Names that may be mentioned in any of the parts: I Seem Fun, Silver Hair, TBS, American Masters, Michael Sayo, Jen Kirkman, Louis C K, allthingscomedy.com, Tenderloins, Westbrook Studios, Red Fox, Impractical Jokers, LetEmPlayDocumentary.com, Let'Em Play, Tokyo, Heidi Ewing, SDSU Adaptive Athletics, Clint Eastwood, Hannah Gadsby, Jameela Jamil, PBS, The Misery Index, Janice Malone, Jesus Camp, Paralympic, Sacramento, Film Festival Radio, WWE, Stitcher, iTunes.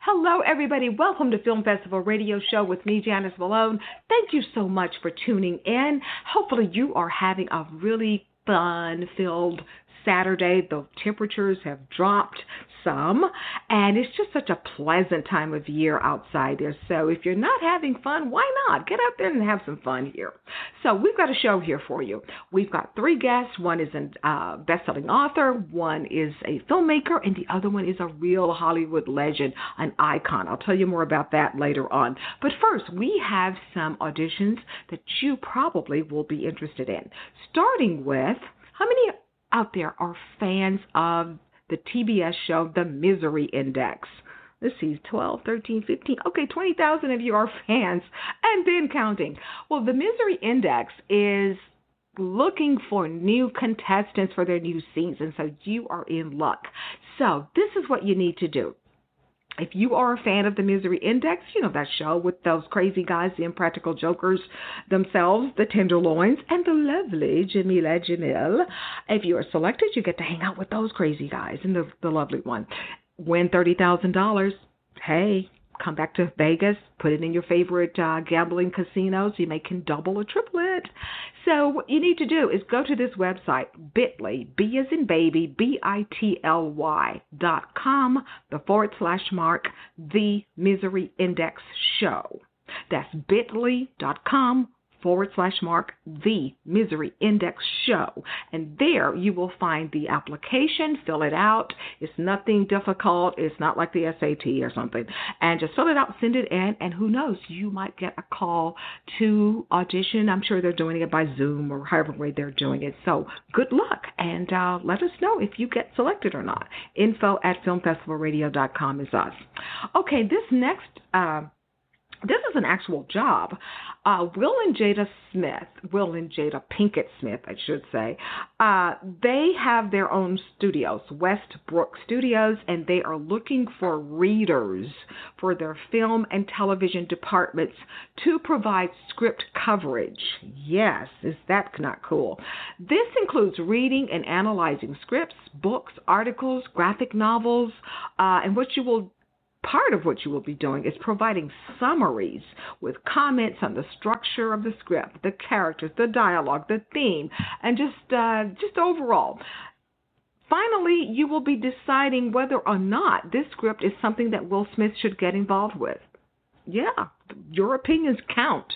Hello, everybody. Welcome to Film Festival Radio Show with me, Janice Malone. Thank you so much for tuning in. Hopefully you are having a really fun-filled Saturday. The temperatures have dropped some, and it's just such a pleasant time of year outside there. So if you're not having fun, why not? Get out there and have some fun here. So we've got a show here for you. We've got three guests. One is a best-selling author, one is a filmmaker, and the other one is a real Hollywood legend, an icon. I'll tell you more about that later on. But first, we have some auditions that you probably will be interested in, starting with how many out there are fans of the TBS show, The Misery Index. Let's see, 12, 13, 15, okay, 20,000 of you are fans, and then counting. Well, The Misery Index is looking for new contestants for their new season, so you are in luck. So this is what you need to do. If you are a fan of The Misery Index, you know that show with those crazy guys, the Impractical Jokers themselves, the Tenderloins, and the lovely Jameela Jamil. If you are selected, you get to hang out with those crazy guys and the lovely one. Win $30,000. Hey, come back to Vegas, put it in your favorite gambling casinos. You may can double or triple it. So what you need to do is go to this website, bit.ly, B as in baby, bitly.com, /, The Misery Index Show. That's bit.ly.com. /, The Misery Index Show. And there you will find the application, fill it out. It's nothing difficult. It's not like the SAT or something. And just fill it out, send it in, and who knows, you might get a call to audition. I'm sure they're doing it by Zoom or however way they're doing it. So good luck, and let us know if you get selected or not. info@filmfestivalradio.com is us. Okay, this next this is an actual job. Will and Jada Pinkett Smith, I should say, they have their own studios, Westbrook Studios, and they are looking for readers for their film and television departments to provide script coverage. Yes, is that not cool? This includes reading and analyzing scripts, books, articles, graphic novels, and part of what you will be doing is providing summaries with comments on the structure of the script, the characters, the dialogue, the theme, and just overall. Finally, you will be deciding whether or not this script is something that Will Smith should get involved with. Yeah, your opinions count.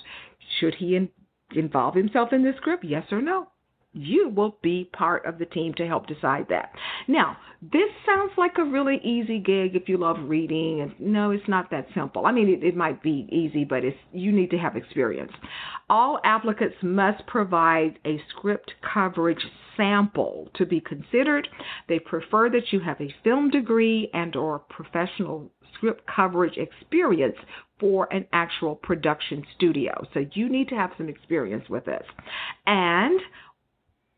Should he involve himself in this script, yes or no? You will be part of the team to help decide that. Now, this sounds like a really easy gig if you love reading. And no, it's not that simple. I mean, it might be easy, but you need to have experience. All applicants must provide a script coverage sample to be considered. They prefer that you have a film degree and or professional script coverage experience for an actual production studio. So you need to have some experience with this. And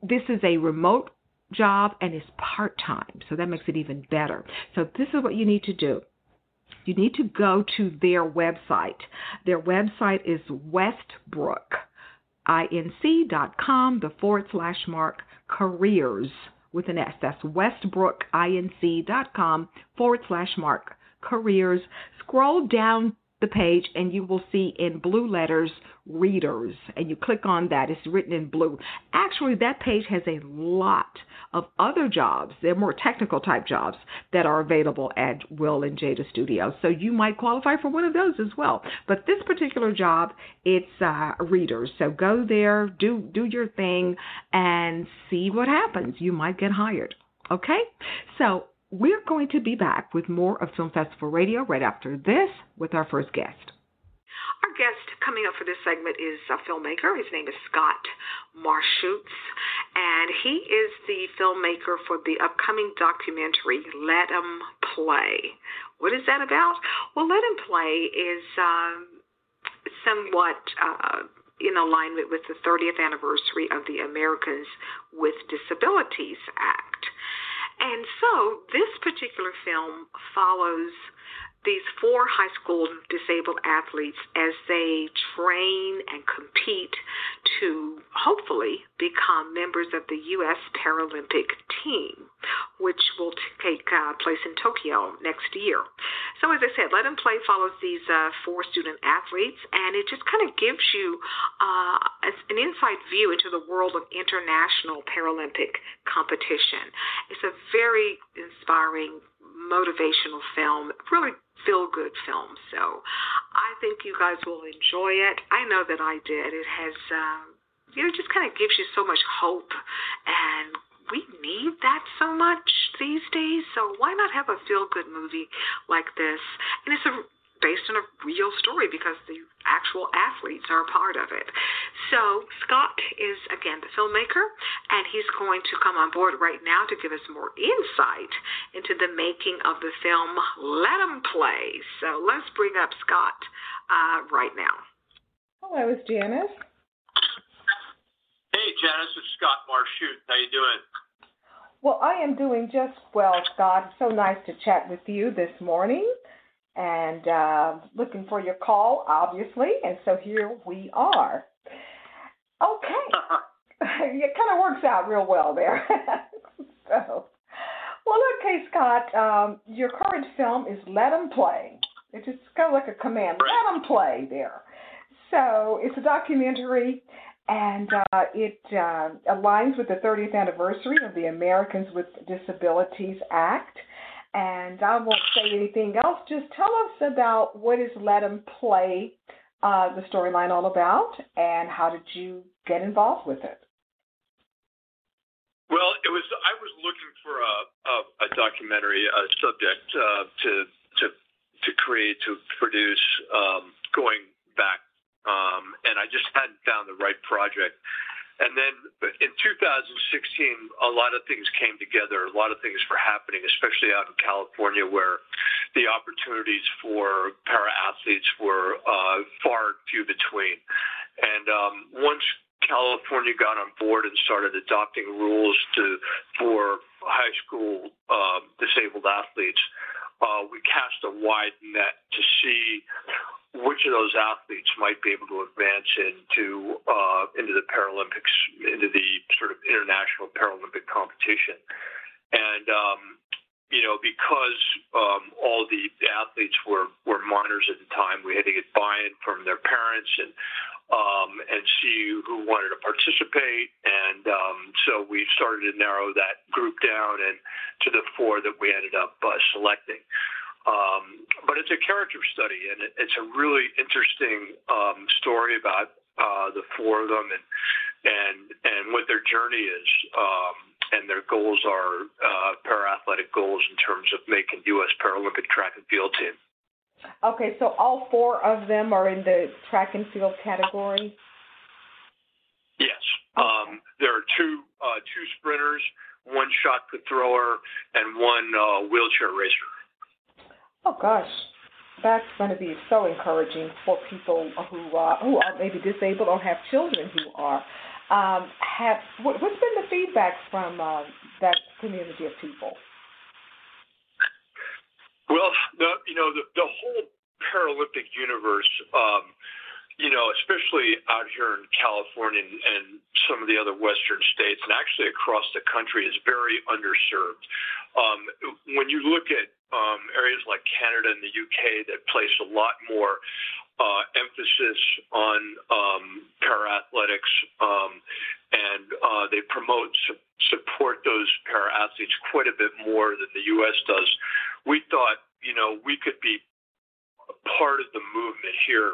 this is a remote job and it's part-time, so that makes it even better. So this is what you need to do. You need to go to their website. Their website is westbrookinc.com, /, careers with an S. That's westbrookinc.com, /, careers. Scroll down the page and you will see in blue letters readers, and you click on that. It's written in blue. Actually, that page has a lot of other jobs. They're more technical type jobs that are available at Will and Jada Studios. So you might qualify for one of those as well. But this particular job, it's readers. So go there, do your thing, and see what happens. You might get hired. Okay? So we're going to be back with more of Film Festival Radio right after this with our first guest. guest coming up for this segment is a filmmaker. His name is Scott Marschutz, and he is the filmmaker for the upcoming documentary Let'Em Play. What is that about? Well, Let'Em Play is somewhat in alignment with the 30th anniversary of the Americans with Disabilities Act. And so this particular film follows these four high school disabled athletes as they train and compete to hopefully become members of the U.S. Paralympic team, which will take place in Tokyo next year. So as I said, Let'Em Play follows these four student athletes, and it just kind of gives you an inside view into the world of international Paralympic competition. It's a very inspiring, motivational film, really feel-good film. So I think you guys will enjoy it. I know that I did. It has, it just kind of gives you so much hope, and we need that so much these days. So why not have a feel-good movie like this? And it's based on a real story because the actual athletes are a part of it. So Scott is, again, the filmmaker, and he's going to come on board right now to give us more insight into the making of the film Let'Em Play. So let's bring up Scott right now. Hello, it's Janice. Hey, Janice, it's Scott Marschutz. How you doing? Well, I am doing just well, Scott. It's so nice to chat with you this morning. And looking for your call, obviously, and so here we are. Okay. It kind of works out real well there. So, well, okay, Scott, your current film is Let'Em Play. It's just kind of like a command, Let'Em Play there. So it's a documentary, and it aligns with the 30th anniversary of the Americans with Disabilities Act. And I won't say anything else. Just tell us about what is Let'Em Play, the storyline all about, and how did you get involved with it? Well, it was I was looking for a documentary subject to create, to produce, going back, and I just hadn't found the right project. And then in 2016, a lot of things came together. A lot of things were happening, especially out in California, where the opportunities for para-athletes were far few between. And once California got on board and started adopting rules for high school disabled athletes, we cast a wide net to see which of those athletes might be able to advance into the Paralympics, into the sort of international Paralympic competition. And, because all the athletes were minors at the time, we had to get buy-in from their parents and see who wanted to participate. And so we started to narrow that group down and to the four that we ended up selecting. But it's a character study, and it's a really interesting story about the four of them and what their journey is, and their goals are para-athletic goals in terms of making U.S. Paralympic track and field team. Okay, so all four of them are in the track and field category? Yes. Okay. There are two sprinters, one shot put thrower, and one wheelchair racer. Oh, gosh, that's going to be so encouraging for people who are maybe disabled or have children who are. What's been the feedback from that community of people? Well, the whole Paralympic universe, especially out here in California and some of the other Western states, and actually across the country, is very underserved. When you look at areas like Canada and the UK that place a lot more emphasis on para-athletics, and they promote, support those para-athletes quite a bit more than the U.S. does. We thought, we could be part of the movement here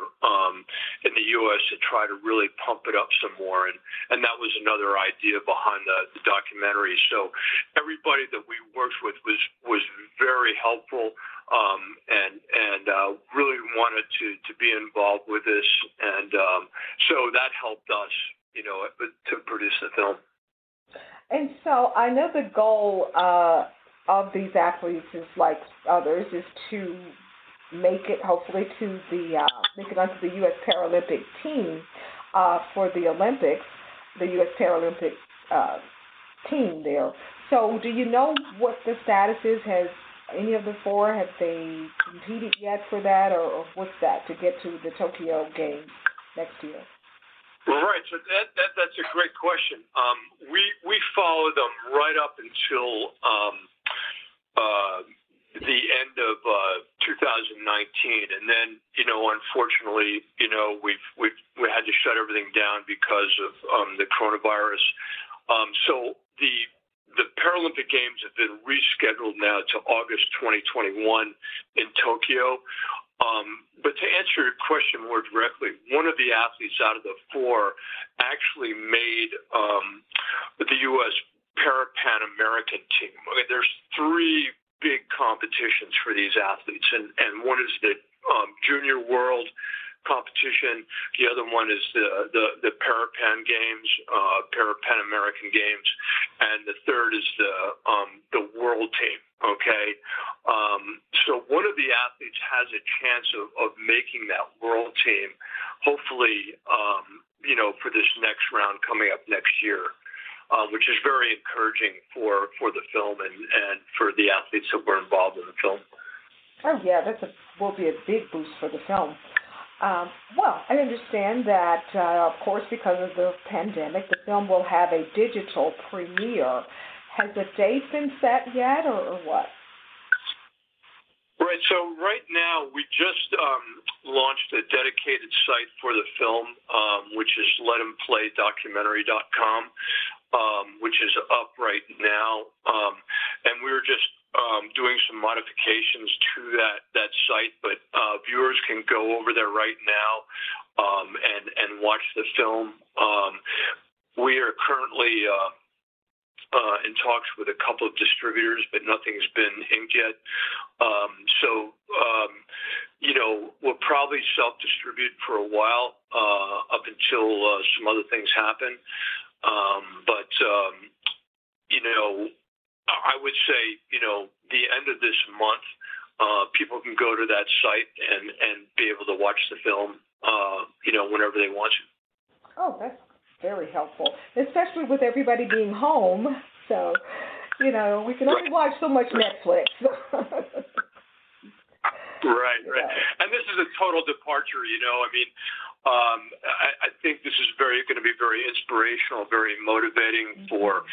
in the U.S. to try to really pump it up some more, and that was another idea behind the documentary. So everybody that we worked with was very helpful. and really wanted to be involved with this. And so that helped us, you know, to produce the film. And so I know the goal of these athletes is, like others, is to make it, hopefully, to the make it onto the U.S. Paralympic team for the Olympics, the U.S. Paralympic team there. So do you know what the status is? Has any of the four, have they competed yet for that, or what's that, to get to the Tokyo Games next year? Right, so that's a great question. We followed them right up until the end of 2019, and then, you know, unfortunately, you know, we had to shut everything down because of the coronavirus. So the Paralympic Games have been rescheduled now to August 2021 in Tokyo. But to answer your question more directly, one of the athletes out of the four actually made the U.S. Para-Pan American team. I mean, there's three big competitions for these athletes, and one is the Junior World competition. The other one is the Para-Pan Games, Para-Pan American Games, and the third is the World Team. Okay, so one of the athletes has a chance of making that world team, hopefully, you know, for this next round coming up next year, which is very encouraging for the film and for the athletes that were involved in the film. Oh, yeah, that will be a big boost for the film. Well, I understand that, of course, because of the pandemic, the film will have a digital premiere. Has the date been set yet, or what? Right. So right now we just launched a dedicated site for the film, which is LetEmPlayDocumentary.com, which is up right now. And we were just doing some modifications to that site, but viewers can go over there right now and watch the film. We are currently in talks with a couple of distributors, but nothing's been inked yet. You know, we'll probably self-distribute for a while up until some other things happen. You know, I would say, you know, the end of this month, people can go to that site and be able to watch the film, you know, whenever they want to. Oh, that's very helpful, especially with everybody being home. So, you know, we can only watch so much Netflix. Right. And this is a total departure, you know. I mean, I think this is going to be very inspirational, very motivating for,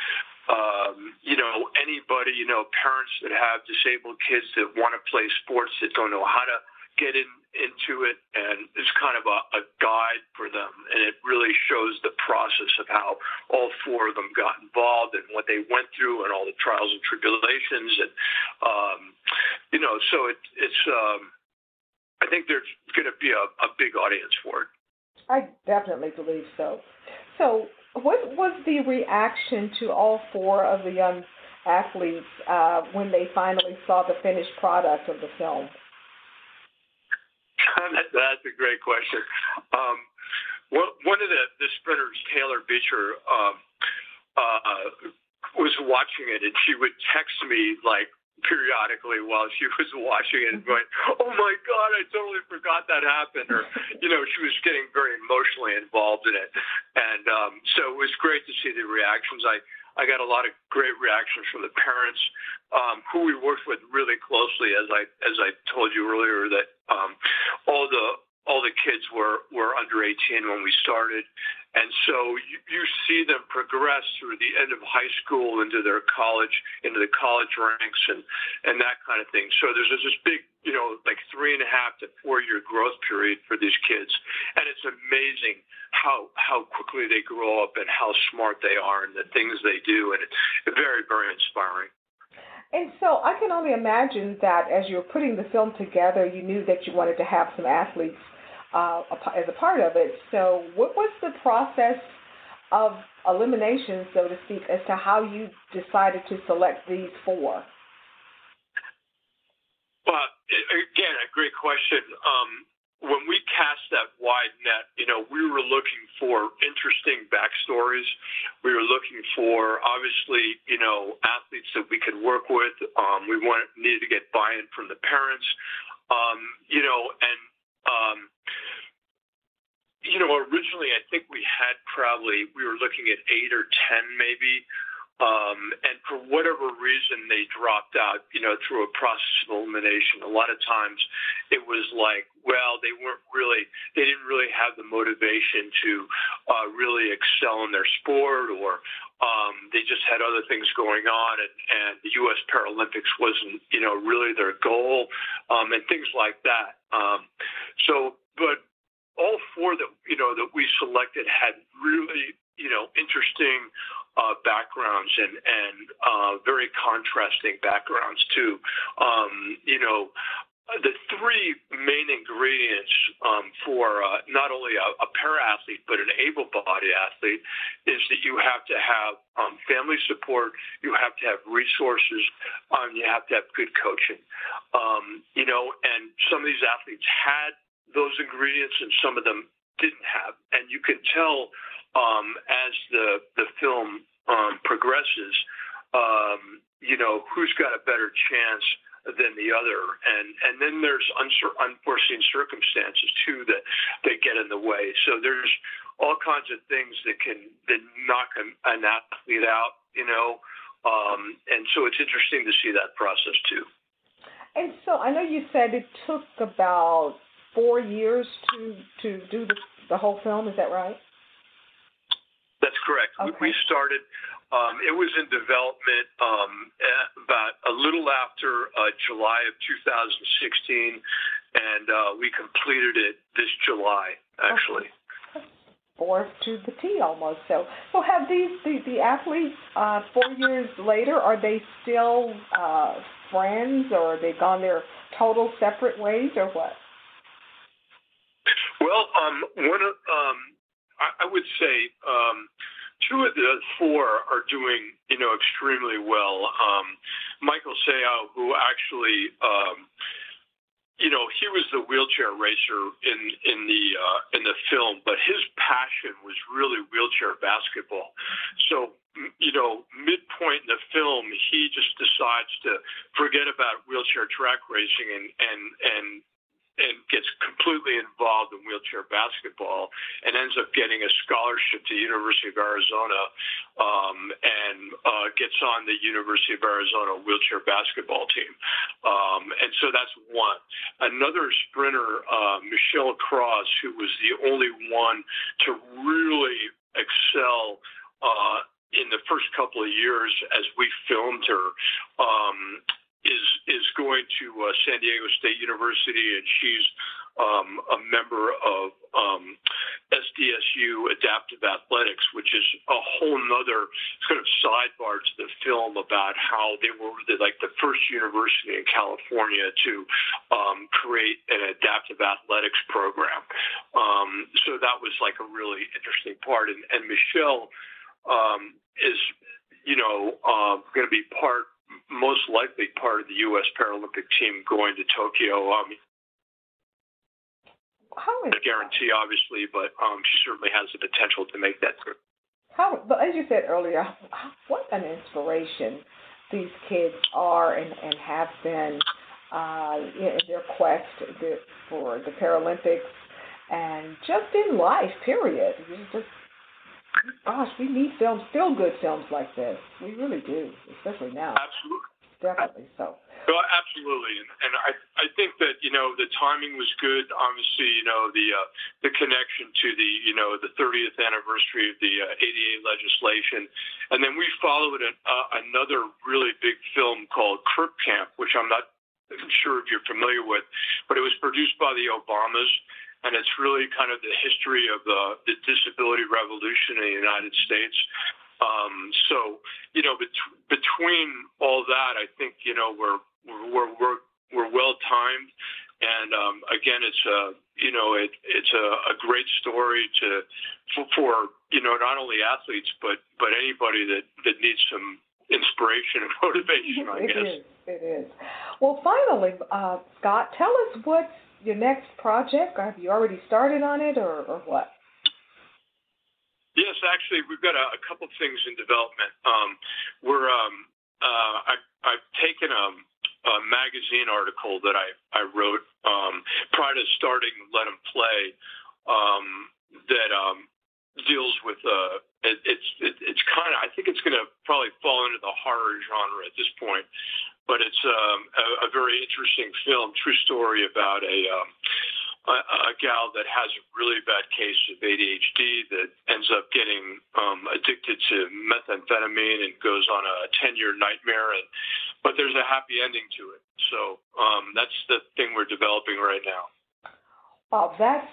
you know, anybody, you know, parents that have disabled kids that want to play sports that don't know how to get into it, and it's kind of a guide for them, and it really shows the process of how all four of them got involved and what they went through and all the trials and tribulations, and you know, so it's I think there's going to be a big audience for it. I definitely believe so. So, what was the reaction to all four of the young athletes when they finally saw the finished product of the film? That's a great question. One of the sprinters, Taylor Beecher, was watching it, and she would text me, like, periodically while she was watching it and going, oh, my God, I totally forgot that happened. Or, you know, she was getting very emotionally involved in it. And so it was great to see the reactions. I got a lot of great reactions from the parents, who we worked with really closely, as I told you earlier, that all the kids were under 18 when we started, and so you see them progress through the end of high school into the college ranks and that kind of thing. So there's this big, you know, like 3.5 to 4 year growth period for these kids, and it's amazing how quickly they grow up and how smart they are and the things they do, and it's very, very inspiring. And so I can only imagine that as you were putting the film together, you knew that you wanted to have some athletes as a part of it. So what was the process of elimination, so to speak, as to how you decided to select these four? Well, Again, a great question. When we cast that wide net, you know, we were looking for interesting backstories. We were looking for, obviously, you know, athletes that we could work with. We needed to get buy-in from the parents, you know, and, you know, originally I think we had probably, we were looking at 8 or 10 maybe. And for whatever reason, they dropped out, you know, through a process of elimination. A lot of times it was like, well, they didn't really have the motivation to really excel in their sport, or they just had other things going on, and the U.S. Paralympics wasn't, you know, really their goal, and things like that. But all four that, you know, that we selected had really, you know, interesting backgrounds and very contrasting backgrounds too. You know, the three main ingredients for not only a para-athlete but an able-bodied athlete is that you have to have family support, you have to have resources, you have to have good coaching. You know, and some of these athletes had those ingredients and some of them didn't have, and you can tell as the film progresses, you know, who's got a better chance than the other, and then there's unforeseen circumstances too that get in the way. So there's all kinds of things that knock an athlete out, you know, and so it's interesting to see that process too. And so I know you said it took about 4 years to do the whole film. Is that right? That's correct. Okay. We started, it was in development about a little after July of 2016, and we completed it this July, actually. Okay. 4 to the T almost. So have the athletes 4 years later, are they still friends, or are they gone their total separate ways, or what? Well, I would say two of the four are doing, you know, extremely well. Michael Sayo, who actually, you know, he was the wheelchair racer in the film, but his passion was really wheelchair basketball. So, you know, midpoint in the film, he just decides to forget about wheelchair track racing and gets completely involved in wheelchair basketball and ends up getting a scholarship to the University of Arizona and gets on the University of Arizona wheelchair basketball team. And so that's one. Another sprinter, Michelle Cross, who was the only one to really excel in the first couple of years as we filmed her, is going to San Diego State University, and she's a member of SDSU Adaptive Athletics, which is a whole nother sort of sidebar to the film about how they were like the first university in California to create an adaptive athletics program. So that was like a really interesting part. And Michelle is, you know, going to be most likely part of the U.S. Paralympic team going to Tokyo. Not a guarantee, obviously, but she certainly has the potential to make that through. But as you said earlier, what an inspiration these kids are and have been in their quest for the Paralympics and just in life, period. Gosh, we need films, feel good films like this. We really do, especially now. Absolutely. Definitely so. Well, absolutely. And I think that, you know, the timing was good. Obviously, you know, the connection to the, you know, the 30th anniversary of the ADA legislation. And then we followed another really big film called Crip Camp, which I'm sure if you're familiar with, but it was produced by the Obamas. And it's really kind of the history of the disability revolution in the United States. So, you know, between all that, I think, you know, we're well timed. And again, it's a great story for you know, not only athletes but anybody that needs some inspiration and motivation, I guess. It is. Well, finally, Scott, tell us what's your next project, or have you already started on it, or what? Yes, actually, we've got a couple things in development. I've taken a magazine article that I wrote prior to starting Let'Em Play that deals with it's kind of, I think it's going to probably fall into the horror genre at this point, but it's a very interesting film, true story about a gal that has a really bad case of ADHD that ends up getting addicted to methamphetamine and goes on a 10-year nightmare, but there's a happy ending to it. So that's the thing we're developing right now. Well, that's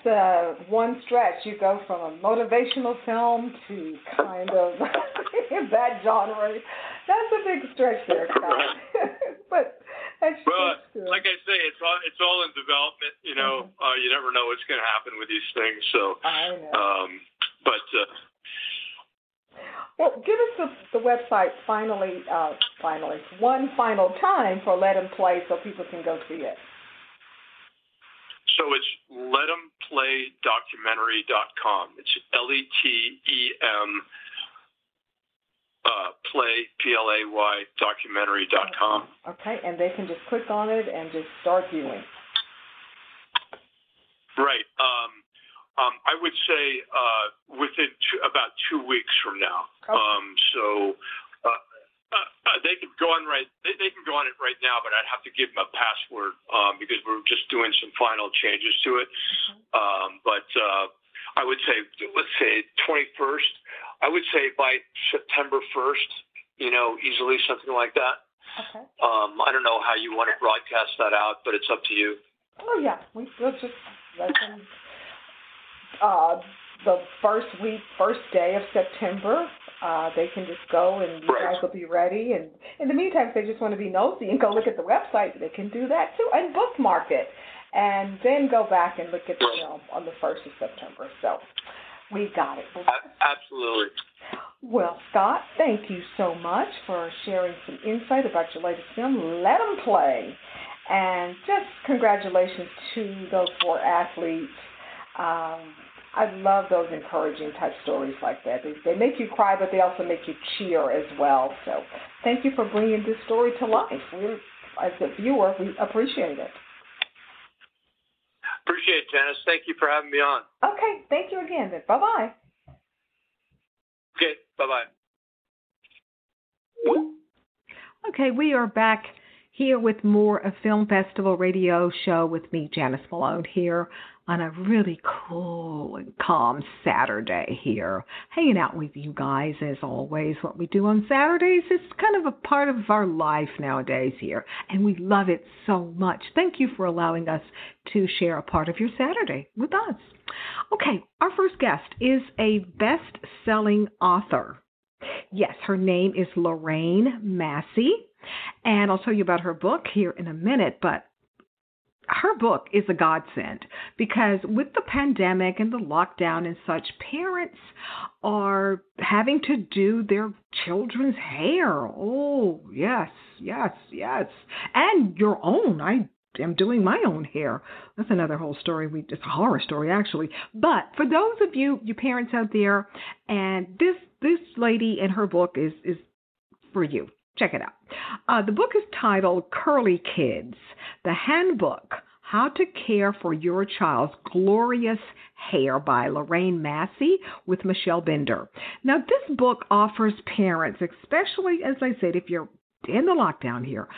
one stretch. You go from a motivational film to kind of that genre. That's a big stretch there, Scott. But that's well, like I say, it's all in development. You know, mm-hmm. You never know what's going to happen with these things. So, I know. Well, give us the website finally, one final time for Let'Em Play, so people can go see it. So it's LetEmPlayDocumentary.com. It's LETEM play, PLAY, documentary.com. Okay, and they can just click on it and just start viewing. Right. I would say within about 2 weeks from now. Okay. They can go on right. They can go on it right now, but I'd have to give them a password because we're just doing some final changes to it. Okay. I would say, let's say 21st. I would say by September 1st. You know, easily something like that. Okay. I don't know how you want to broadcast that out, but it's up to you. Oh yeah, we'll just let them. The first day of September. They can just go and you guys will be ready. And in the meantime, if they just want to be nosy and go look at the website, they can do that too and bookmark it and then go back and look at the film on the 1st of September. So we got it. Absolutely. Well, Scott, thank you so much for sharing some insight about your latest film, Let'Em Play. And just congratulations to those 4 athletes. I love those encouraging type stories like that. They make you cry, but they also make you cheer as well. So thank you for bringing this story to life. As a viewer, we appreciate it. Appreciate it, Janice. Thank you for having me on. Okay. Thank you again. Bye-bye. Okay. Bye-bye. Okay. We are back here with more of Film Festival Radio Show with me, Janice Malone, here on a really cool and calm Saturday here, hanging out with you guys as always. What we do on Saturdays is kind of a part of our life nowadays here, and we love it so much. Thank you for allowing us to share a part of your Saturday with us. Okay, our first guest is a best-selling author. Yes, her name is Lorraine Massey. And I'll tell you about her book here in a minute, but her book is a godsend because with the pandemic and the lockdown and such, parents are having to do their children's hair. Oh, yes, yes, yes. And your own. I am doing my own hair. That's another whole story. It's a horror story, actually. But for those of you parents out there, and this lady and her book is for you. Check it out. The book is titled Curly Kids, The Handbook, How to Care for Your Child's Glorious Hair by Lorraine Massey with Michelle Bender. Now, this book offers parents, especially, as I said, if you're in the lockdown here,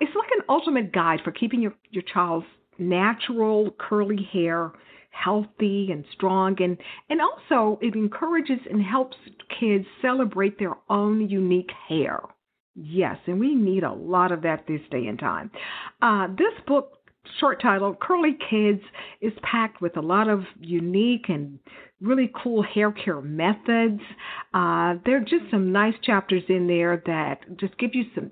it's like an ultimate guide for keeping your child's natural curly hair healthy and strong, and also it encourages and helps kids celebrate their own unique hair. Yes, and we need a lot of that this day and time. This book, short title, Curly Kids, is packed with a lot of unique and really cool hair care methods. There are just some nice chapters in there that just gives you some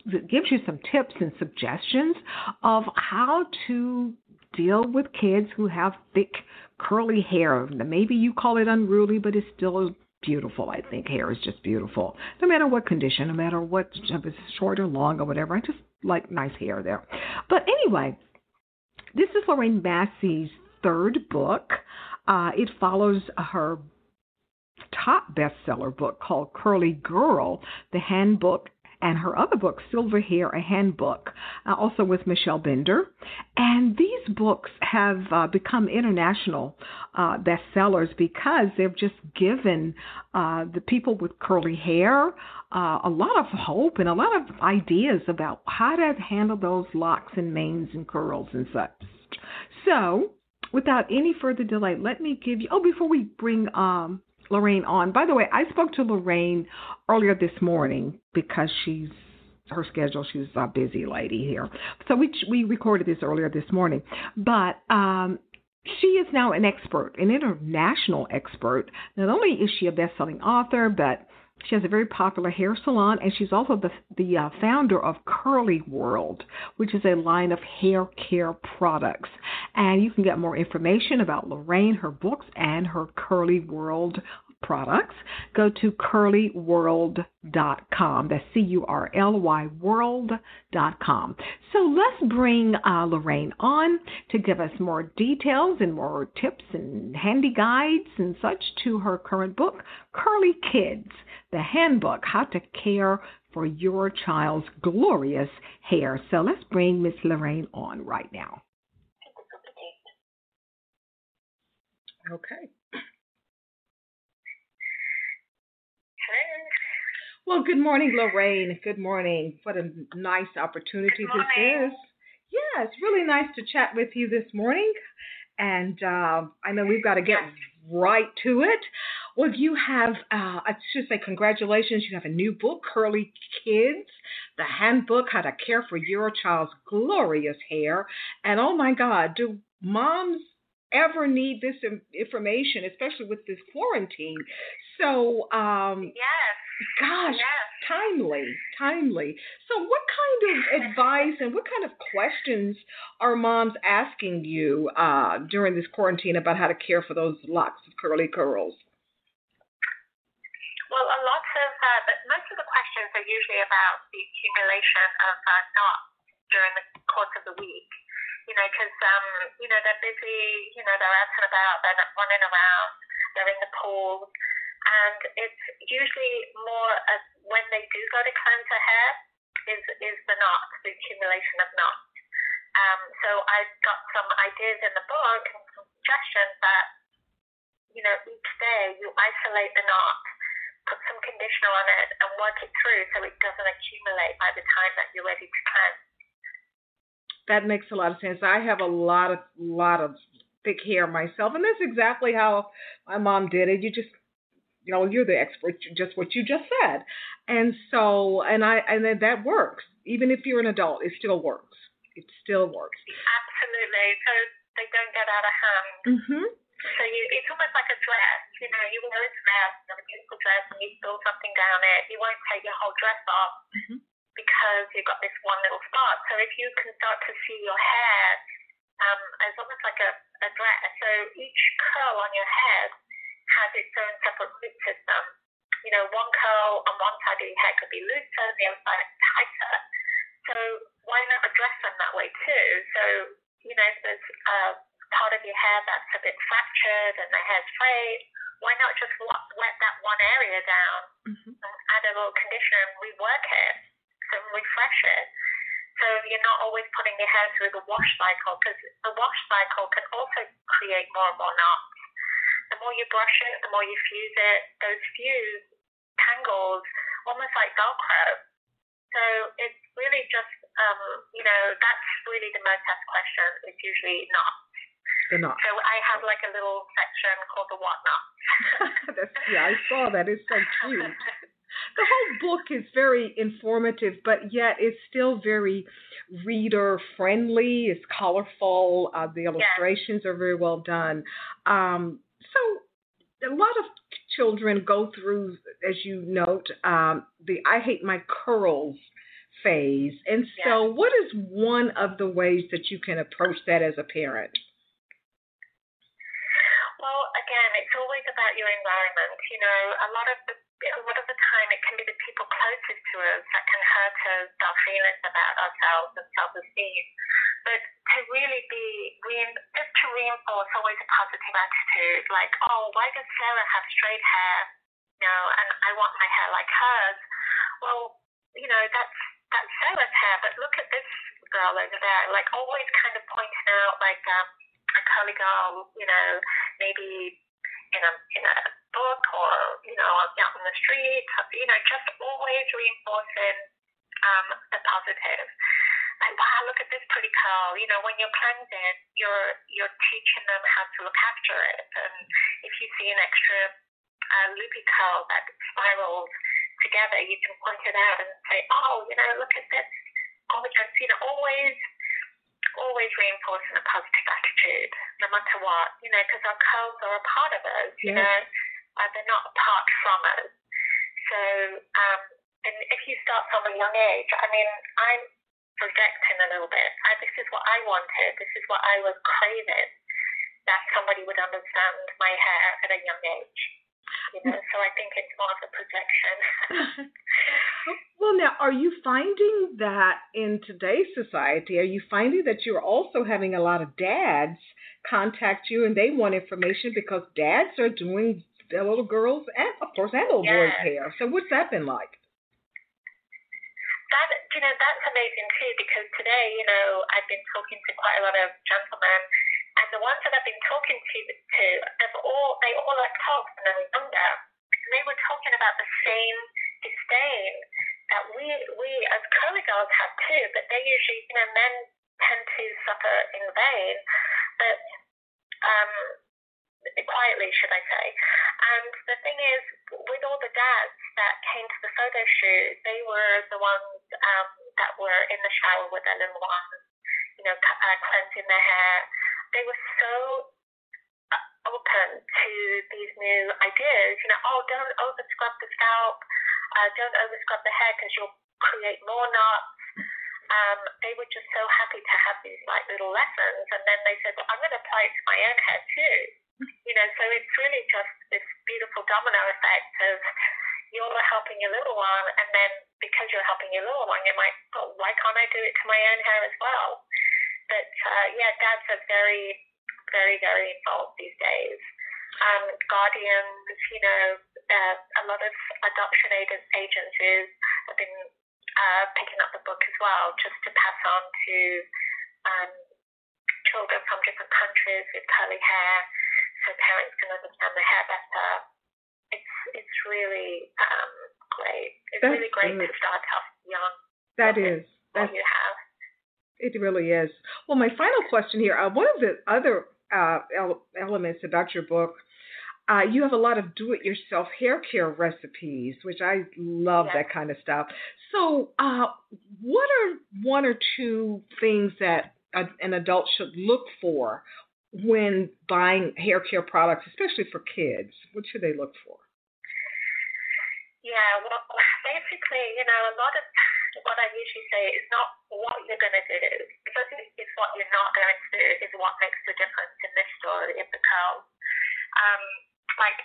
tips and suggestions of how to deal with kids who have thick, curly hair. Maybe you call it unruly, but it's still beautiful. I think hair is just beautiful, no matter what condition, no matter what, if it's short or long or whatever. I just like nice hair there. But anyway, this is Lorraine Massey's third book. It follows her top bestseller book called Curly Girl, The Handbook, and her other book, Silver Hair, A Handbook, also with Michelle Bender. And these books have become international bestsellers because they've just given the people with curly hair a lot of hope and a lot of ideas about how to handle those locks and manes and curls and such. So without any further delay, let me give you, before we bring Lorraine on. By the way, I spoke to Lorraine earlier this morning because she's a busy lady here. So we recorded this earlier this morning. But she is now an expert, an international expert. Not only is she a best-selling author, but she has a very popular hair salon, and she's also the founder of Curly World, which is a line of hair care products. And you can get more information about Lorraine, her books, and her Curly World products. Go to curlyworld.com. That's C-U-R-L-Y world.com. So let's bring Lorraine on to give us more details and more tips and handy guides and such to her current book, Curly Kids, The Handbook, How to Care for Your Child's Glorious Hair. So let's bring Miss Lorraine on right now. Okay. Hello. Well, good morning, Lorraine. Good morning. What a nice opportunity this is. Yeah, it's really nice to chat with you this morning. And I know we've got to get right to it. Well, you have, I should say congratulations, you have a new book, Curly Kids, The Handbook, How to Care for Your Child's Glorious Hair. And oh my God, do moms ever need this information, especially with this quarantine? So, yes. Gosh, yes. Timely. So what kind of advice and what kind of questions are moms asking you during this quarantine about how to care for those locks of curly curls? Well, but most of the questions are usually about the accumulation of knots during the course of the week. You know, because, they're busy, they're out and about, they're not running around, they're in the pool. And it's usually more when they do go to cleanse their hair is the knots, the accumulation of knots. So I've got some ideas in the book and some suggestions that, each day you isolate the knot, put some conditioner on it, and work it through so it doesn't accumulate by the time that you're ready to cleanse. That makes a lot of sense. I have a lot of thick hair myself, and that's exactly how my mom did it. You just, you're the expert, just what you just said. And so, and then that works. Even if you're an adult, it still works. Absolutely. So they don't get out of hand. Mm-hmm. So it's almost like a dress. You wear a dress, you have a beautiful dress, and you spill something down it. You won't take your whole dress off. Mm-hmm. Because you've got this one little spot. So if you can start to see your hair as almost like a dress, so each curl on your head has its own separate root system. One curl on one side of your hair could be looser, the other side tighter. So why not address them that way too? So, if there's a part of your hair that's a bit fractured and the hair's frayed, why not just wet that one area down, mm-hmm. and add a little conditioner and rework it? And refresh it, so you're not always putting your hair through the wash cycle, because the wash cycle can also create more and more knots. The more you brush it, the more you fuse it, those fuse tangles, almost like Velcro. So it's really just, that's really the most asked question. It's usually knots. So I have like a little section called the what knots. Yeah, I saw that. It's so cute. The whole book is very informative, but yet it's still very reader-friendly. It's colorful. The illustrations are very well done. So a lot of children go through, as you note, the I hate my curls phase. And so what is one of the ways that you can approach that as a parent? Well, again, it's always about your environment. A lot of the time it can be the people closest to us that can hurt us, our feelings about ourselves and self-esteem. But to really be, just to reinforce always a positive attitude, like, oh, why does Sarah have straight hair? You know, and I want my hair like hers. Well, you know, that's Sarah's hair, but look at this girl over there. Like, always kind of pointing out, like, a curly girl, you know, maybe in a book or, you know, out on the street, you know, just always reinforcing the positive. Like, wow, look at this pretty curl. You know, when you're cleansing, you're teaching them how to look after it. And if you see an extra loopy curl that spirals together, you can point it out and say, oh, you know, look at this. Oh, you know, always reinforcing a positive attitude, no matter what, you know, because our curls are a part of us, you know, they're not apart from us. So, and if you start from a young age, I mean, I'm projecting a little bit. This is what I wanted. This is what I was craving, that somebody would understand my hair at a young age. You know, so I think it's more of a projection. Well, now, are you finding that in today's society, are you finding that you're also having a lot of dads contact you and they want information because dads are doing their little girls and, of course, their little boys' hair? So what's that been like? That, you know, that's amazing, too, because today, you know, I've been talking to quite a lot of gentlemen. And the ones that I've been talking to they all are told when they were younger. And they were talking about the same disdain that we as curly girls have too, but they usually, you know, men tend to suffer in vain, but quietly, should I say. And the thing is, with all the dads that came to the photo shoot, they were the ones that were in the shower with their little ones, you know, cleansing their hair. They were so open to these new ideas, you know, oh, don't over-scrub the scalp, don't over-scrub the hair because you'll create more knots. They were just so happy to have these, like, little lessons. And then they said, well, I'm going to apply it to my own hair too. You know, so it's really just this beautiful domino effect of you're helping your little one, and then because you're helping your little one, you're like, oh, why can't I do it to my own hair as well? But, yeah, dads are very, very, very involved these days. Guardians, you know, a lot of adoption agencies have been picking up the book as well, just to pass on to children from different countries with curly hair so parents can understand the hair better. It's really great. It's That's really great to start off young. That is. That's what you have. It really is. Well, my final question here, one of the other elements about your book, you have a lot of do-it-yourself hair care recipes, which I love that kind of stuff. So what are one or two things that an adult should look for when buying hair care products, especially for kids? What should they look for? Yeah, well, basically, you know, a lot of what I usually say is not what you're going to do, because it's what you're not going to do is what makes the difference in this story of the curls. Like,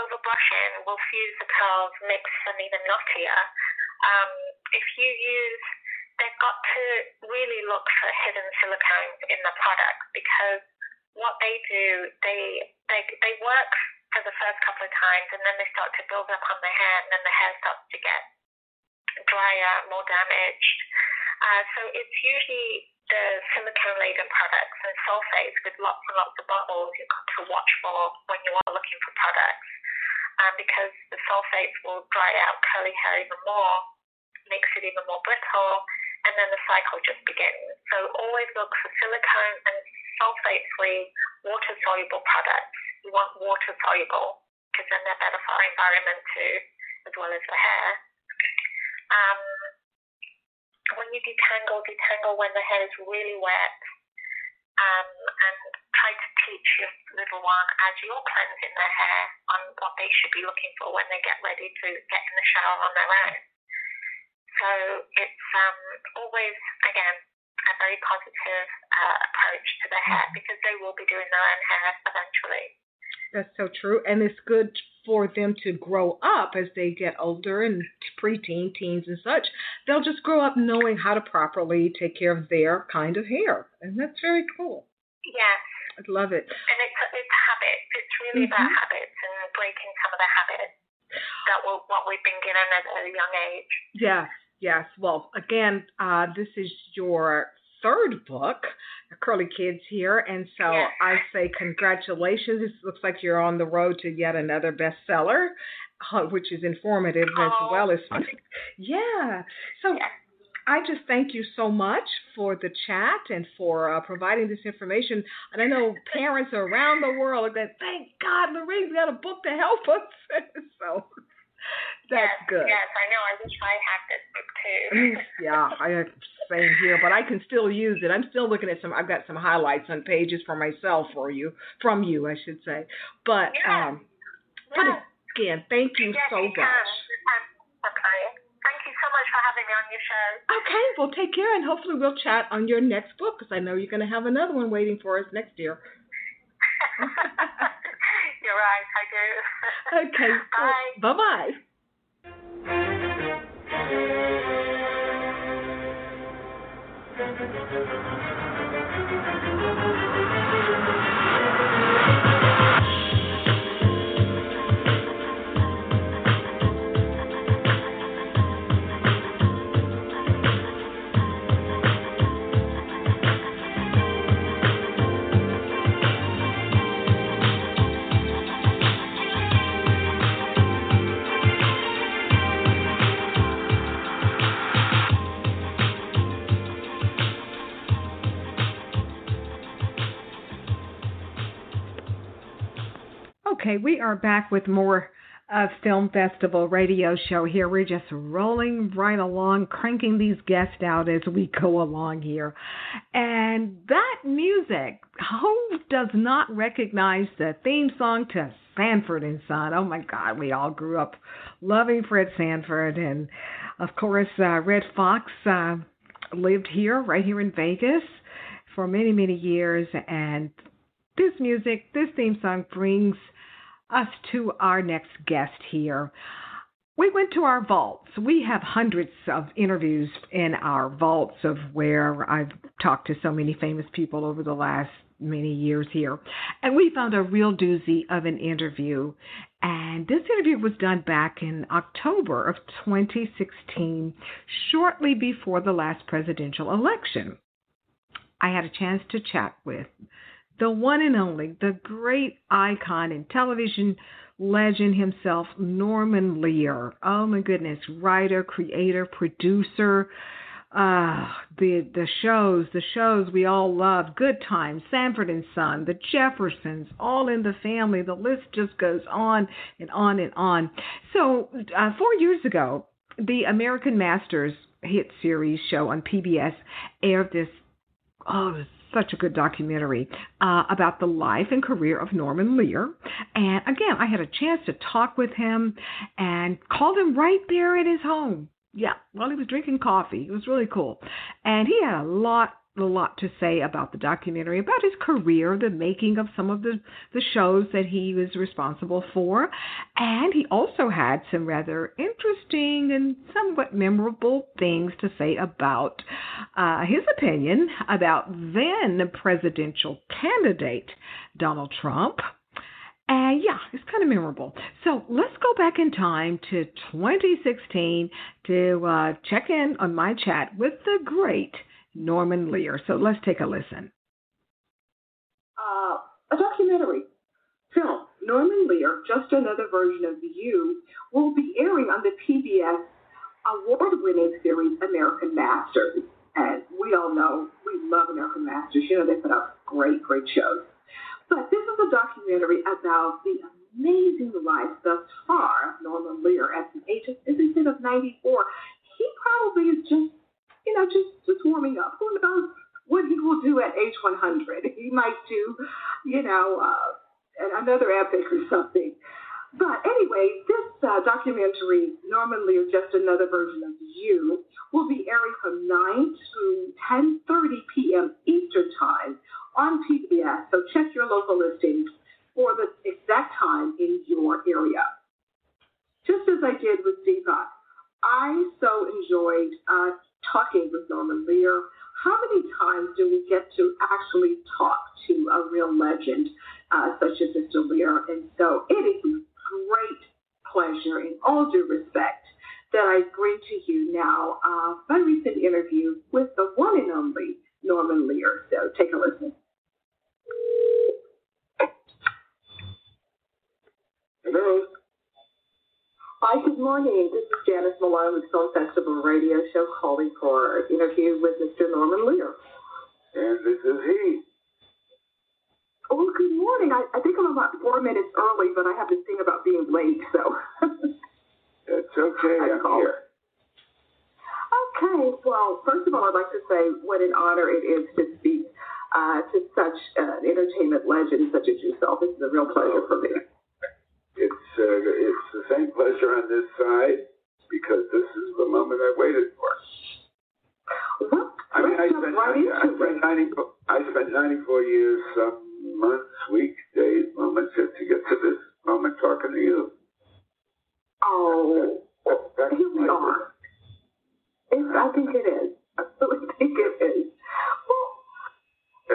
overbrushing will fuse the curls, mix them even knottier. If you use, they've got to really look for hidden silicones in the product, because what they do, they work for the first couple of times, and then they start to build up on the hair, and then the hair starts to get drier, more damaged. So it's usually the silicone-laden products and sulfates with lots and lots of bubbles you've got to watch for when you are looking for products, because the sulfates will dry out curly hair even more, makes it even more brittle, and then the cycle just begins. So always look for silicone and sulfate-free, water-soluble products. You want water-soluble, because then they're better for our environment too, as well as the hair. When you detangle when the hair is really wet, and try to teach your little one as you're cleansing their hair on what they should be looking for when they get ready to get in the shower on their own. So it's always, again, a very positive approach to the hair, because they will be doing their own hair eventually. That's so true, and it's good for them to grow up as they get older and preteen, teens and such, they'll just grow up knowing how to properly take care of their kind of hair. And that's very cool. Yeah. I love it. And it's habits. It's really about habits and breaking some of the habits that what we've been given at a young age. Yes, yes. Well, again, this is your third book, Curly Kids here, and so yes. I say congratulations. This looks like you're on the road to yet another bestseller, which is informative as well as fun. Yeah. So. Yes. I just thank you so much for the chat and for providing this information. And I know parents around the world are going, thank God Lorraine's got a book to help us. So that's good. Yes, I know. I wish I had this book too. Yeah, I same here, but I can still use it. I'm still looking at some, I've got some highlights on pages for myself for you, from you, I should say. But, yeah. But again, thank you so much. On your show. Okay, well, take care, and hopefully we'll chat on your next book, because I know you're going to have another one waiting for us next year. You're right, I do. Okay, bye. Well, bye-bye. Okay, we are back with more of Film Festival Radio Show here. We're just rolling right along, cranking these guests out as we go along here. And that music, who does not recognize the theme song to Sanford and Son? Oh, my God, we all grew up loving Fred Sanford. And, of course, Red Fox lived here, right here in Vegas, for many, many years. And this music, this theme song brings us to our next guest here. We went to our vaults. We have hundreds of interviews in our vaults of where I've talked to so many famous people over the last many years here. And we found a real doozy of an interview. And this interview was done back in October of 2016, shortly before the last presidential election. I had a chance to chat with the one and only, the great icon and television legend himself, Norman Lear. Oh, my goodness. Writer, creator, producer. The shows we all love. Good Times, Sanford and Son, The Jeffersons, All in the Family. The list just goes on and on and on. So 4 years ago, the American Masters hit series show on PBS aired this, such a good documentary about the life and career of Norman Lear. And again, I had a chance to talk with him and called him right there at his home. Yeah, while he was drinking coffee. It was really cool. And he had a lot to say about the documentary, about his career, the making of some of the shows that he was responsible for. And he also had some rather interesting and somewhat memorable things to say about his opinion about then presidential candidate Donald Trump. And yeah, it's kind of memorable. So let's go back in time to 2016 to check in on my chat with the great Norman Lear. So let's take a listen. A documentary film, Norman Lear, Just Another Version of You, will be airing on the PBS award-winning series American Masters. And we all know we love American Masters. You know, they put out great, great shows. But this is a documentary about the amazing life thus far of Norman Lear at the age of, as he said, of 94. He probably is just warming up. Who knows what he will do at age 100? He might do, another epic or something. But anyway, this documentary, Norman Lear, Just Another Version of You, will be airing from 9 to 10:30 p.m. Eastern Time on PBS. So check your local listings for the exact time in your area. as I did with Diva, I so enjoyed talking with Norman Lear. How many times do we get to actually talk to a real legend such as Mr. Lear? And so it is a great pleasure, in all due respect, that I bring to you now my recent interview with the one and only Norman Lear. So take a listen. Hello. Hi, good morning. This is Janice Malone with Film Festival Radio Show, calling for an interview with Mr. Norman Lear. And this is he. Oh, good morning. I think I'm about 4 minutes early, but I have this thing about being late, so. That's okay. I'm here. Okay. Well, first of all, I'd like to say what an honor it is to speak to such an entertainment legend such as yourself. This is a real pleasure for me. It's the same pleasure on this side, because this is the moment I waited for. Well, I mean, I spent 94 years, some months, weeks, days, moments just to get to this moment talking to you. Oh, that's here we are. I think it is. I really think it is. Well,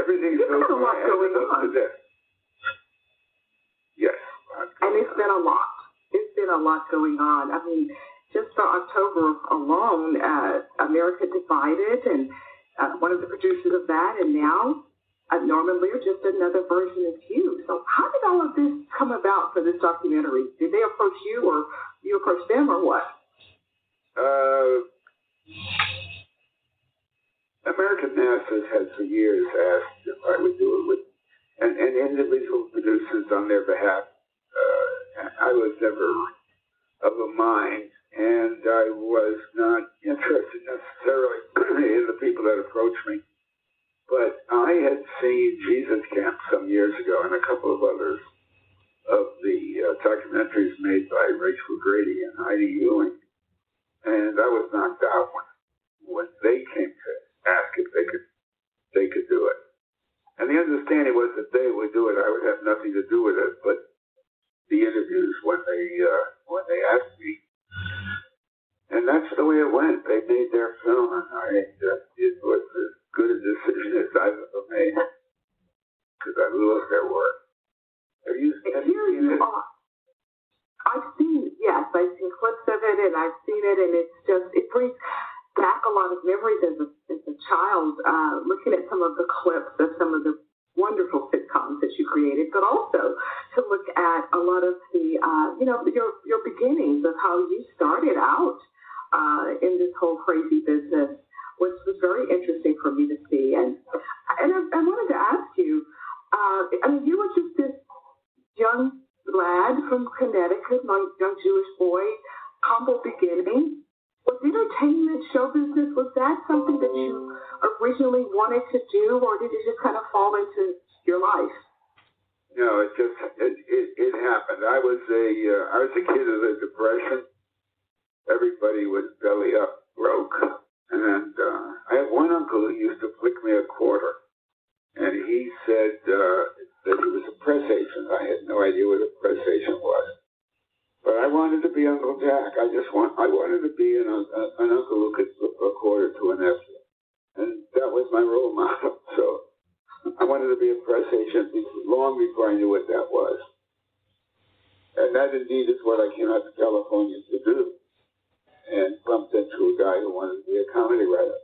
everything's so going on. And it's been a lot. It's been a lot going on. I mean, just for October alone, America Divided, and one of the producers of that, and now Norman Lear, Just Another Version of You. So how did all of this come about for this documentary? Did they approach you, or you approached them, or what? American Masters has for years asked if I would do it with and individual producers on their behalf. I was never of a mind, and I was not interested necessarily in the people that approached me. But I had seen Jesus Camp some years ago and a couple of others of the documentaries made by Rachel Grady and Heidi Ewing, and I was knocked out when they came to ask if they could do it. And the understanding was that they would do it. I would have nothing to do with it, but the interviews when they asked me, and that's the way it went. They made their film, and it was as good a decision as I've ever made, because I love their work. Have you seen it? I've seen clips of it, and I've seen it, and it's just, it brings back a lot of memories as a child, looking at some of the clips of some of the wonderful sitcoms that you created, but also to look at a lot of the, your beginnings of how you started out in this whole crazy business, which was very interesting for me to see. And I wanted to ask you, I mean, you were just this young lad from Connecticut, my young Jewish boy, humble beginning. Was entertainment, show business, was that something that you originally wanted to do, or did it just kind of fall into your life? No, it just happened. I was a kid of the Depression. Everybody was belly up, broke, and I had one uncle who used to flick me a quarter, and he said that he was a press agent. I had no idea what a press agent was. But I wanted to be Uncle Jack. I wanted to be an uncle who could flip a quarter to a nephew. And that was my role model. So I wanted to be a press agent long before I knew what that was. And that indeed is what I came out to California to do. And bumped into a guy who wanted to be a comedy writer.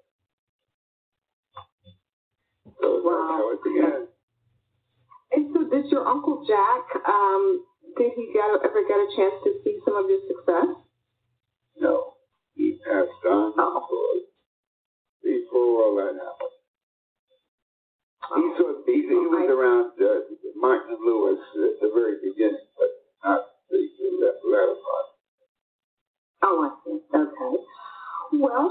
So wow. That's how it began. And so did your Uncle Jack... Did he ever get a chance to see some of your success? No. He passed on before all that happened. Oh. He was around Martin Lewis at the very beginning, but not the latter part. Oh, I see. Okay. Well,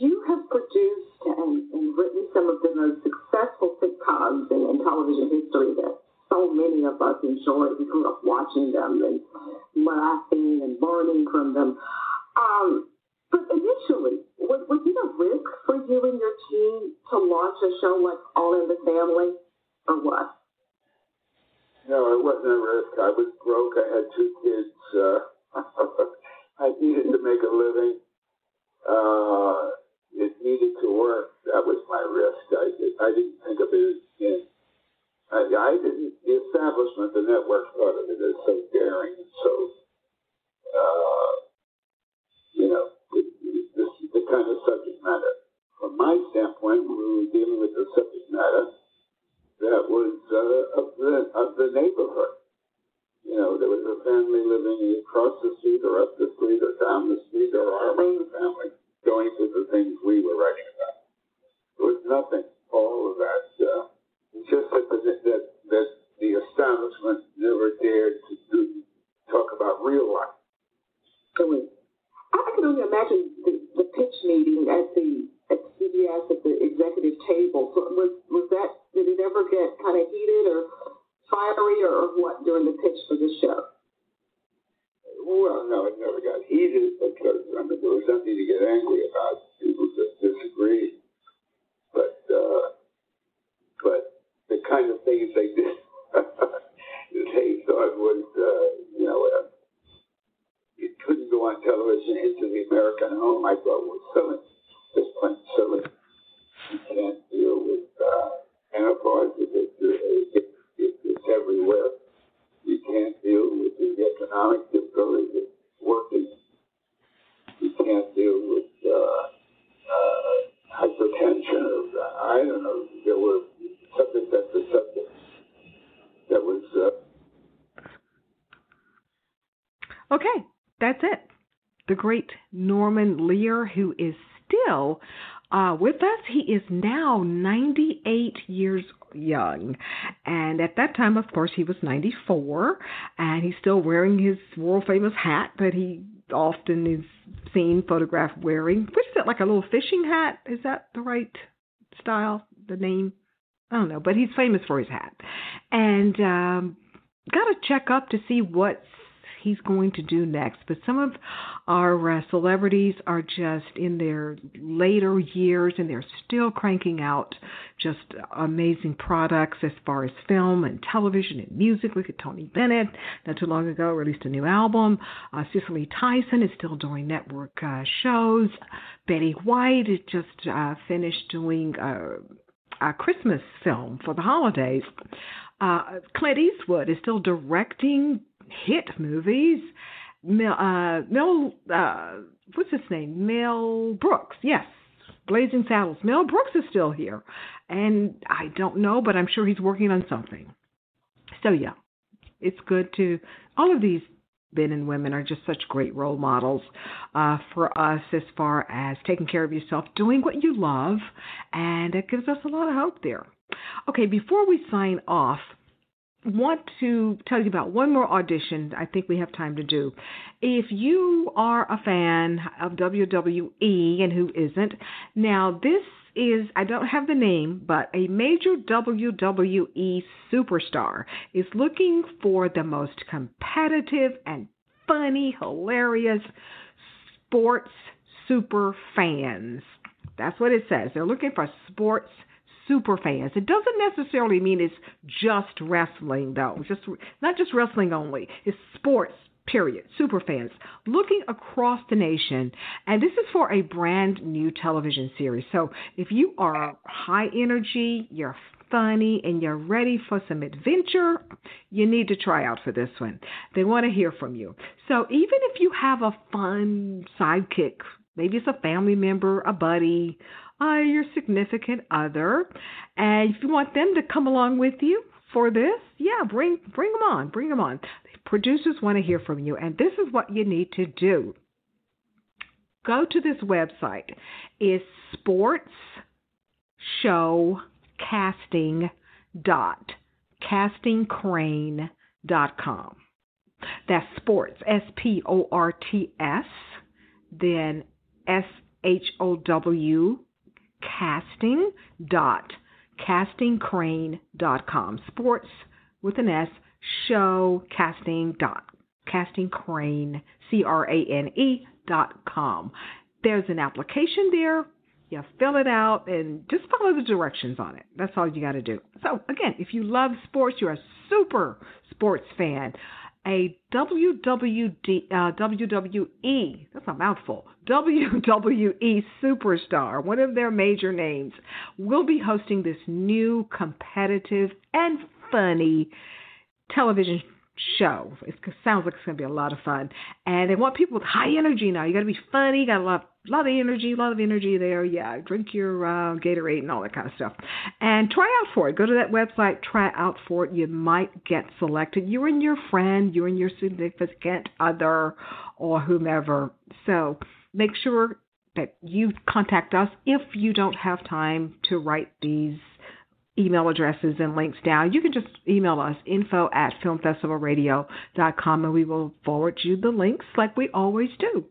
you have produced and written some of the most successful sitcoms in television history that so many of us enjoyed. We grew up watching them and laughing and learning from them. But initially, was it a risk for you and your team to launch a show like All in the Family, or what? No, it wasn't a risk. I was broke. I had two kids. I There was a family living across the street or up the street or down the street or around the family going through the things we were writing about. There was nothing, all of that. Just that the establishment never dared to talk about real life. I can only imagine the pitch meeting at CBS at the executive table. Was that, did it ever get kind of heated or fiery or what during the pitch for the show? Well, no, it never got heated because there was nothing to get angry about. People just disagreed. But the kind of things they did, they thought was, it couldn't go on television into the American home. I thought was silly, just plain silly. You can't deal with menopause. It's everywhere. You can't deal with the economic difficulties of working. You can't deal with hypertension or I don't know. There were subjects after subject that was. Okay, that's it. The great Norman Lear, who is still with us. He is now 98 years young. And at that time, of course, he was 94. And he's still wearing his world-famous hat that he often is seen photographed wearing. Which is like a little fishing hat? Is that the right style, the name? I don't know, but he's famous for his hat. And got to check up to see what's he's going to do next. But some of our celebrities are just in their later years and they're still cranking out just amazing products as far as film and television and music. Look at Tony Bennett, not too long ago, released a new album. Cicely Tyson is still doing network shows. Betty White just finished doing a Christmas film for the holidays. Clint Eastwood is still directing hit movies. What's his name? Mel Brooks. Yes, Blazing Saddles. Mel Brooks is still here. And I don't know, but I'm sure he's working on something. So, yeah, it's good to, all of these men and women are just such great role models for us as far as taking care of yourself, doing what you love, and it gives us a lot of hope there. Okay, before we sign off, want to tell you about one more audition I think we have time to do. If you are a fan of WWE, and who isn't, now this is, I don't have the name, but a major WWE superstar is looking for the most competitive and funny, hilarious sports super fans. That's what it says. They're looking for sports super fans. It doesn't necessarily mean it's just wrestling, though. Just not just wrestling only. It's sports, period. Super fans looking across the nation. And this is for a brand new television series. So if you are high energy, you're funny, and you're ready for some adventure, you need to try out for this one. They want to hear from you. So even if you have a fun sidekick, maybe it's a family member, a buddy, your significant other, and if you want them to come along with you for this, yeah, bring them on, The producers want to hear from you, and this is what you need to do. Go to this website. It's sportsshowcasting.castingcrane.com. That's sports, S-P-O-R-T-S, then S-H-O-W, castingcrane.com. Sports with an S, show castingcrane, crane.com. There's an application there. You fill it out and just follow the directions on it. That's all you got to do. So again, if you love sports, you're a super sports fan, a WWE, that's a mouthful, WWE superstar, one of their major names, will be hosting this new competitive and funny television show. It sounds like it's going to be a lot of fun. And they want people with high energy now. You got to be funny, you got to love A lot of energy there. Yeah, drink your Gatorade and all that kind of stuff. And try out for it. Go to that website, try out for it. You might get selected. You and your friend, you and your significant other or whomever. So make sure that you contact us if you don't have time to write these email addresses and links down. You can just email us, info@filmfestivalradio.com, and we will forward you the links like we always do.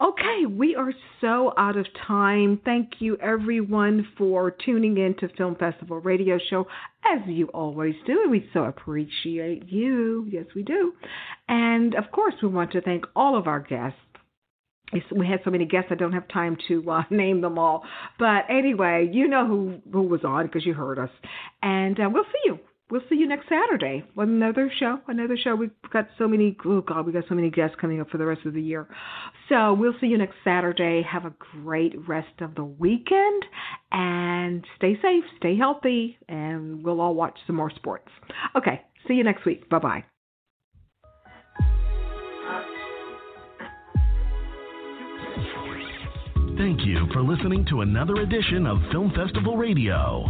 Okay, we are so out of time. Thank you, everyone, for tuning in to Film Festival Radio Show, as you always do, and we so appreciate you. Yes, we do. And, of course, we want to thank all of our guests. We had so many guests, I don't have time to name them all. But anyway, you know who was on because you heard us. And we'll see you. We'll see you next Saturday. Another show. We've got so many guests coming up for the rest of the year. So we'll see you next Saturday. Have a great rest of the weekend. And stay safe, stay healthy, and we'll all watch some more sports. Okay, see you next week. Bye-bye. Thank you for listening to another edition of Film Festival Radio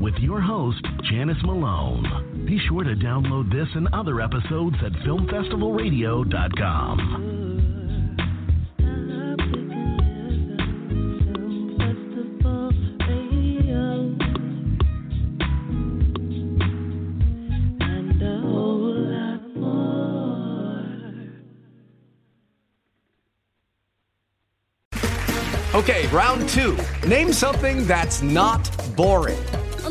with your host, Janice Malone. Be sure to download this and other episodes at filmfestivalradio.com. Okay, round two. Name something that's not boring. A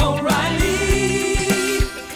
O'Reilly.